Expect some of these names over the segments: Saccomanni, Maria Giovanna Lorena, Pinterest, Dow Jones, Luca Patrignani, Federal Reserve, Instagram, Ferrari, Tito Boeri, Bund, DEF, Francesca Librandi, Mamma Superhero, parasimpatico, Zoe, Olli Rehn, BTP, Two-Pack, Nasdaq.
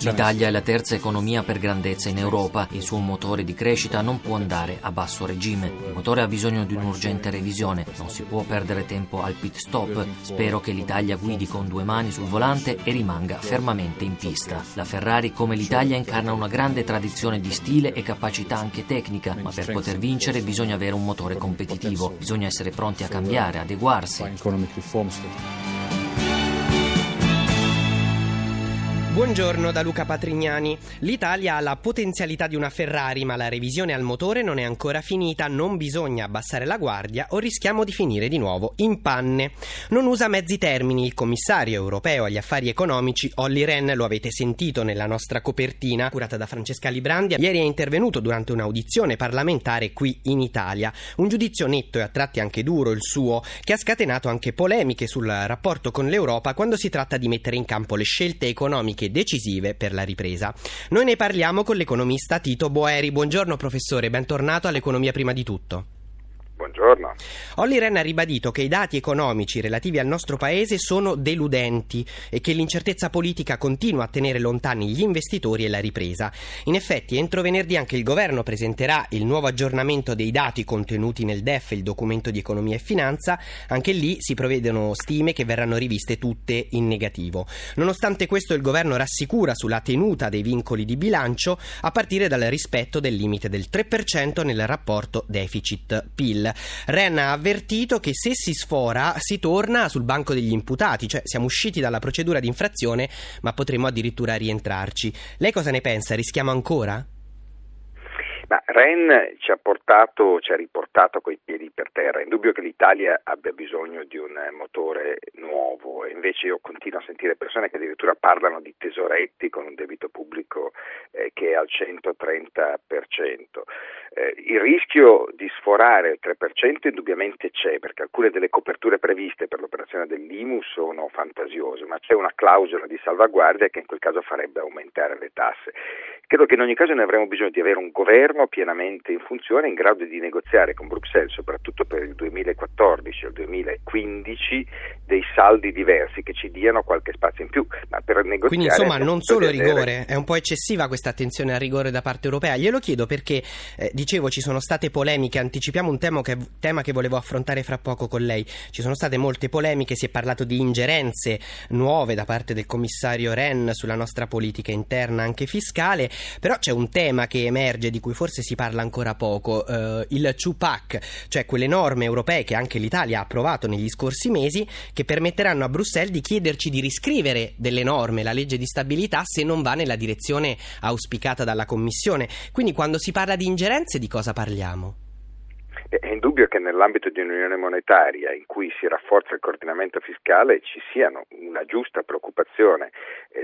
L'Italia è la terza economia per grandezza in Europa. Il suo motore di crescita non può andare a basso regime. Il motore ha bisogno di un'urgente revisione. Non si può perdere tempo al pit stop. Spero che l'Italia guidi con due mani sul volante e rimanga fermamente in pista. La Ferrari, come l'Italia, incarna una grande tradizione di stile e capacità anche tecnica, ma per poter vincere bisogna avere un motore competitivo. Bisogna essere pronti a cambiare, adeguarsi. Buongiorno da Luca Patrignani. L'Italia ha la potenzialità di una Ferrari, ma la revisione al motore non è ancora finita. Non bisogna abbassare la guardia o rischiamo di finire di nuovo in panne. Non usa mezzi termini il commissario europeo agli affari economici Olli Rehn. Lo avete sentito nella nostra copertina curata da Francesca Librandi. Ieri è intervenuto durante un'audizione parlamentare qui in Italia. Un giudizio netto e a tratti anche duro il suo, che ha scatenato anche polemiche sul rapporto con l'Europa quando si tratta di mettere in campo le scelte economiche decisive per la ripresa. Noi ne parliamo con l'economista Tito Boeri. Buongiorno professore, bentornato all'Economia prima di tutto. Buongiorno. Olli Rehn ha ribadito che i dati economici relativi al nostro paese sono deludenti e che l'incertezza politica continua a tenere lontani gli investitori e la ripresa. In effetti, entro venerdì anche il governo presenterà il nuovo aggiornamento dei dati contenuti nel DEF, il documento di economia e finanza. Anche lì si prevedono stime che verranno riviste tutte in negativo. Nonostante questo, il governo rassicura sulla tenuta dei vincoli di bilancio a partire dal rispetto del limite del 3% nel rapporto deficit-PIL. Rehn ha avvertito che se si sfora si torna sul banco degli imputati, cioè siamo usciti dalla procedura di infrazione ma potremmo addirittura rientrarci. Lei cosa ne pensa? Rischiamo ancora? Ma Rehn ci ha riportato coi piedi per terra. È indubbio che l'Italia abbia bisogno di un motore nuovo, e invece io continuo a sentire persone che addirittura parlano di tesoretti con un debito pubblico che è al 130%. Il rischio di sforare il 3% indubbiamente c'è, perché alcune delle coperture previste per l'operazione dell'IMU sono fantasiose, ma c'è una clausola di salvaguardia che in quel caso farebbe aumentare le tasse. Credo che in ogni caso ne avremo bisogno di avere un governo pienamente in funzione, in grado di negoziare con Bruxelles, soprattutto per il 2014 e il 2015, dei saldi diversi che ci diano qualche spazio in più. Ma per negoziare, quindi insomma non solo rigore, è un po' eccessiva questa attenzione al rigore da parte europea. Glielo chiedo perché dicevo ci sono state polemiche, anticipiamo un tema che volevo affrontare fra poco con lei. Ci sono state molte polemiche, si è parlato di ingerenze nuove da parte del commissario Rehn sulla nostra politica interna anche fiscale, però c'è un tema che emerge di cui forse si parla ancora poco, il Two-Pack, cioè quelle norme europee che anche l'Italia ha approvato negli scorsi mesi che permetteranno a Bruxelles di chiederci di riscrivere delle norme, la legge di stabilità, se non va nella direzione auspicata dalla Commissione. Quindi quando si parla di ingerenze di cosa parliamo? È indubbio che nell'ambito di un'unione monetaria in cui si rafforza il coordinamento fiscale ci siano una giusta preoccupazione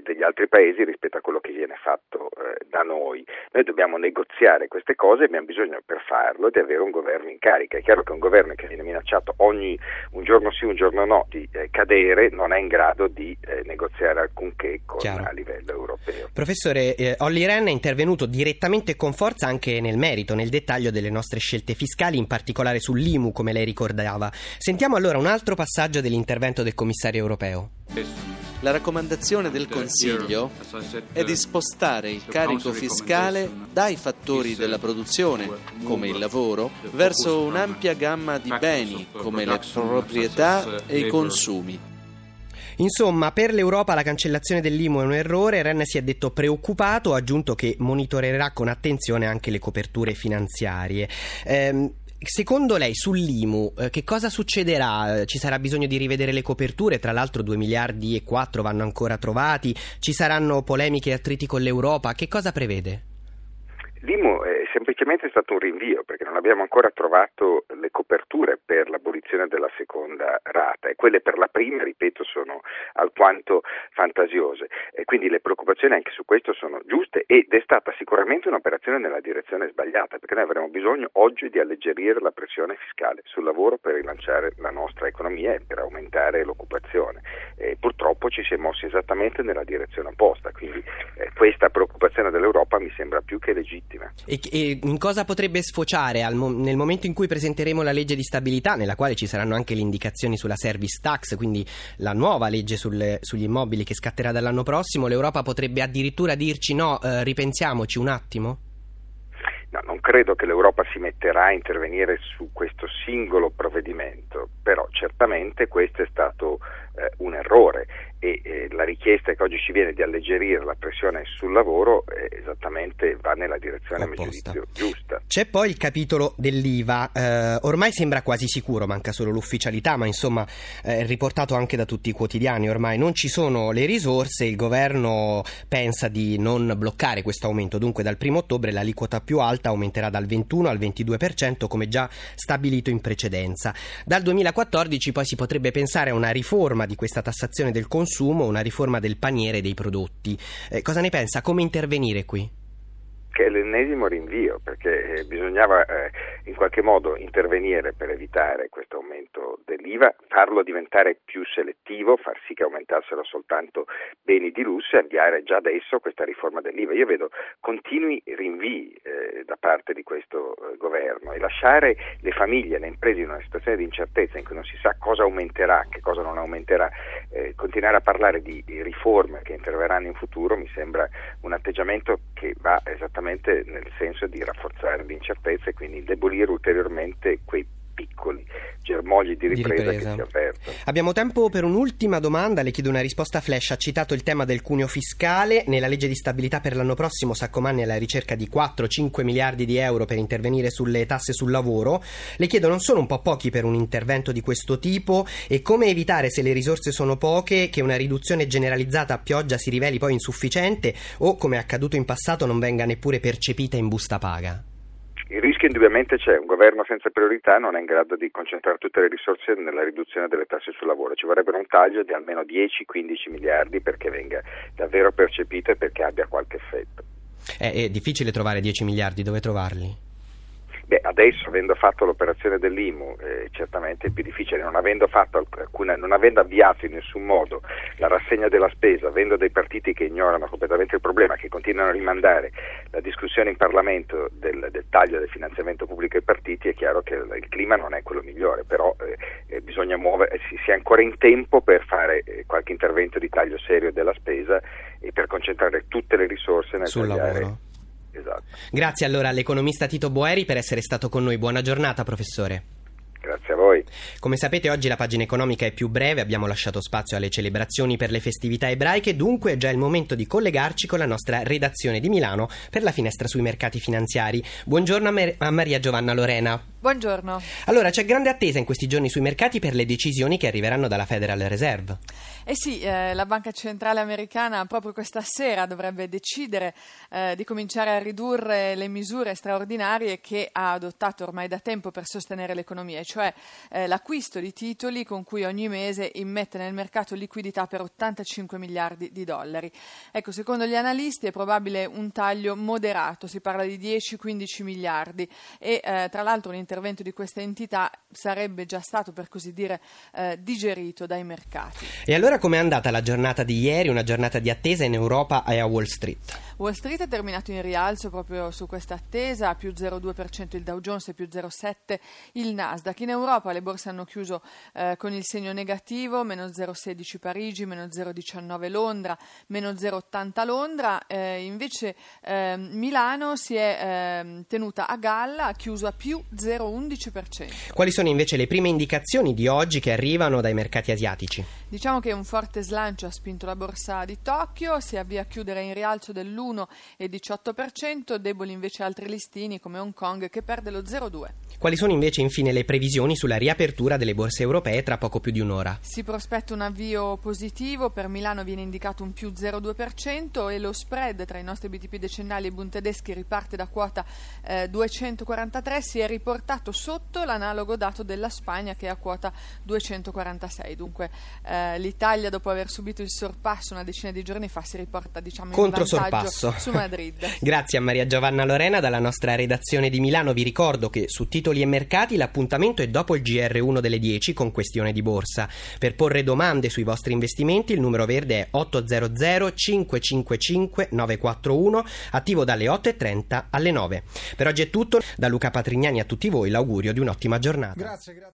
degli altri paesi rispetto a quello che viene fatto da noi. Noi dobbiamo negoziare queste cose e abbiamo bisogno per farlo di avere un governo in carica. È chiaro che un governo che viene minacciato un giorno sì, un giorno no di cadere non è in grado di negoziare alcunché a livello europeo. Professore, Olli Rehn è intervenuto direttamente con forza anche nel merito, nel dettaglio delle nostre scelte fiscali, in particolare sull'IMU, come lei ricordava. Sentiamo allora un altro passaggio dell'intervento del commissario europeo. La raccomandazione del Consiglio è di spostare il carico fiscale dai fattori della produzione, come il lavoro, verso un'ampia gamma di beni, come le proprietà e i consumi. Insomma, per l'Europa la cancellazione dell'IMU è un errore. Rehn si è detto preoccupato, ha aggiunto che monitorerà con attenzione anche le coperture finanziarie. Secondo lei sull'IMU che cosa succederà? Ci sarà bisogno di rivedere le coperture, tra l'altro 2 miliardi e 4 vanno ancora trovati, ci saranno polemiche e attriti con l'Europa, che cosa prevede? L'IMU semplicemente è stato un rinvio, perché non abbiamo ancora trovato le coperture per l'abolizione della seconda rata, e quelle per la prima, ripeto, sono alquanto fantasiose, e quindi le preoccupazioni anche su questo sono giuste, ed è stata sicuramente un'operazione nella direzione sbagliata, perché noi avremo bisogno oggi di alleggerire la pressione fiscale sul lavoro per rilanciare la nostra economia e per aumentare l'occupazione, e purtroppo ci si è mossi esattamente nella direzione opposta, quindi questa preoccupazione dell'Europa mi sembra più che legittima. E in cosa potrebbe sfociare nel momento in cui presenteremo la legge di stabilità, nella quale ci saranno anche le indicazioni sulla service tax, quindi la nuova legge sugli immobili che scatterà dall'anno prossimo? L'Europa potrebbe addirittura dirci no, ripensiamoci un attimo? No, non credo che l'Europa si metterà a intervenire su questo singolo provvedimento, però certamente questo è stato un errore, e la richiesta che oggi ci viene di alleggerire la pressione sul lavoro esattamente va nella direzione, a mio giudizio, giusta. C'è poi il capitolo dell'IVA, ormai sembra quasi sicuro, manca solo l'ufficialità, ma insomma è riportato anche da tutti i quotidiani, ormai non ci sono le risorse, il governo pensa di non bloccare questo aumento, dunque dal 1 ottobre l'aliquota più alta aumenterà dal 21 al 22% come già stabilito in precedenza. Dal 2014 poi si potrebbe pensare a una riforma di questa tassazione del consumo, una riforma del paniere dei prodotti. Cosa ne pensa? Come intervenire qui? Che è l'ennesimo rinvio, perché bisognava in qualche modo intervenire per evitare questo aumento dell'IVA, farlo diventare più selettivo, far sì che aumentassero soltanto beni di lusso, e avviare già adesso questa riforma dell'IVA. Io vedo continui rinvii da parte di questo governo, e lasciare le famiglie e le imprese in una situazione di incertezza in cui non si sa cosa aumenterà, che cosa non aumenterà, continuare a parlare di riforme che interverranno in futuro mi sembra un atteggiamento che va esattamente nel senso di rafforzare l'incertezza e quindi indebolire ulteriormente quei piccoli germogli di ripresa. Che si avvertono. Abbiamo tempo per un'ultima domanda, le chiedo una risposta flash. Ha citato il tema del cuneo fiscale, nella legge di stabilità per l'anno prossimo Saccomanni è alla ricerca di 4-5 miliardi di euro per intervenire sulle tasse sul lavoro. Le chiedo, non sono un po' pochi per un intervento di questo tipo, e come evitare, se le risorse sono poche, che una riduzione generalizzata a pioggia si riveli poi insufficiente, o come è accaduto in passato non venga neppure percepita in busta paga? Il rischio indubbiamente c'è, un governo senza priorità non è in grado di concentrare tutte le risorse nella riduzione delle tasse sul lavoro, ci vorrebbero un taglio di almeno 10-15 miliardi perché venga davvero percepito e perché abbia qualche effetto. È difficile trovare 10 miliardi, dove trovarli? Beh, adesso, avendo fatto l'operazione dell'IMU, certamente è più difficile, non avendo avviato in nessun modo la rassegna della spesa, avendo dei partiti che ignorano completamente il problema, che continuano a rimandare la discussione in Parlamento del taglio del finanziamento pubblico ai partiti, è chiaro che il clima non è quello migliore, però bisogna si è ancora in tempo per fare qualche intervento di taglio serio della spesa e per concentrare tutte le risorse nel sul lavoro. Esatto. Grazie allora all'economista Tito Boeri per essere stato con noi. Buona giornata, professore. Grazie a voi. Come sapete, oggi la pagina economica è più breve, abbiamo lasciato spazio alle celebrazioni per le festività ebraiche, dunque è già il momento di collegarci con la nostra redazione di Milano per la finestra sui mercati finanziari. Buongiorno a Maria Giovanna Lorena. Buongiorno. Allora, c'è grande attesa in questi giorni sui mercati per le decisioni che arriveranno dalla Federal Reserve. Sì, la banca centrale americana proprio questa sera dovrebbe decidere di cominciare a ridurre le misure straordinarie che ha adottato ormai da tempo per sostenere l'economia, cioè l'acquisto di titoli con cui ogni mese immette nel mercato liquidità per 85 miliardi di dollari. Ecco, secondo gli analisti è probabile un taglio moderato, si parla di 10-15 miliardi, e tra l'altro l'intervento di questa entità sarebbe già stato, per così dire, digerito dai mercati. E allora com'è andata la giornata di ieri, una giornata di attesa in Europa e a Wall Street? Wall Street è terminato in rialzo proprio su questa attesa, più 0,2% il Dow Jones e più 0,7% il Nasdaq. In Europa le borse hanno chiuso con il segno negativo, meno 0,16 Parigi, meno 0,19 Londra, meno 0,80 Londra, invece Milano si è tenuta a galla, ha chiuso a più 0,11%. Quali sono invece le prime indicazioni di oggi che arrivano dai mercati asiatici? Diciamo che un forte slancio ha spinto la borsa di Tokyo, si avvia a chiudere in rialzo dell'1,18%, deboli invece altri listini come Hong Kong che perde lo 0,2%. Quali sono invece infine le previsioni sulla riapertura delle borse europee tra poco più di un'ora? Si prospetta un avvio positivo, per Milano viene indicato un più 0,2% e lo spread tra i nostri BTP decennali e Bund tedeschi riparte da quota 243, si è riportato sotto l'analogo dato della Spagna che è a quota 246. Dunque l'Italia, dopo aver subito il sorpasso una decina di giorni fa, si riporta in vantaggio su Madrid. Grazie a Maria Giovanna Lorena dalla nostra redazione di Milano. Vi ricordo che su Titoli e Mercati l'appuntamento è dopo il GR1 delle 10 con Questione di Borsa. Per porre domande sui vostri investimenti il numero verde è 800 555 941, attivo dalle 8:30 alle 9. Per oggi è tutto, da Luca Patrignani a tutti voi l'augurio di un'ottima giornata. Grazie.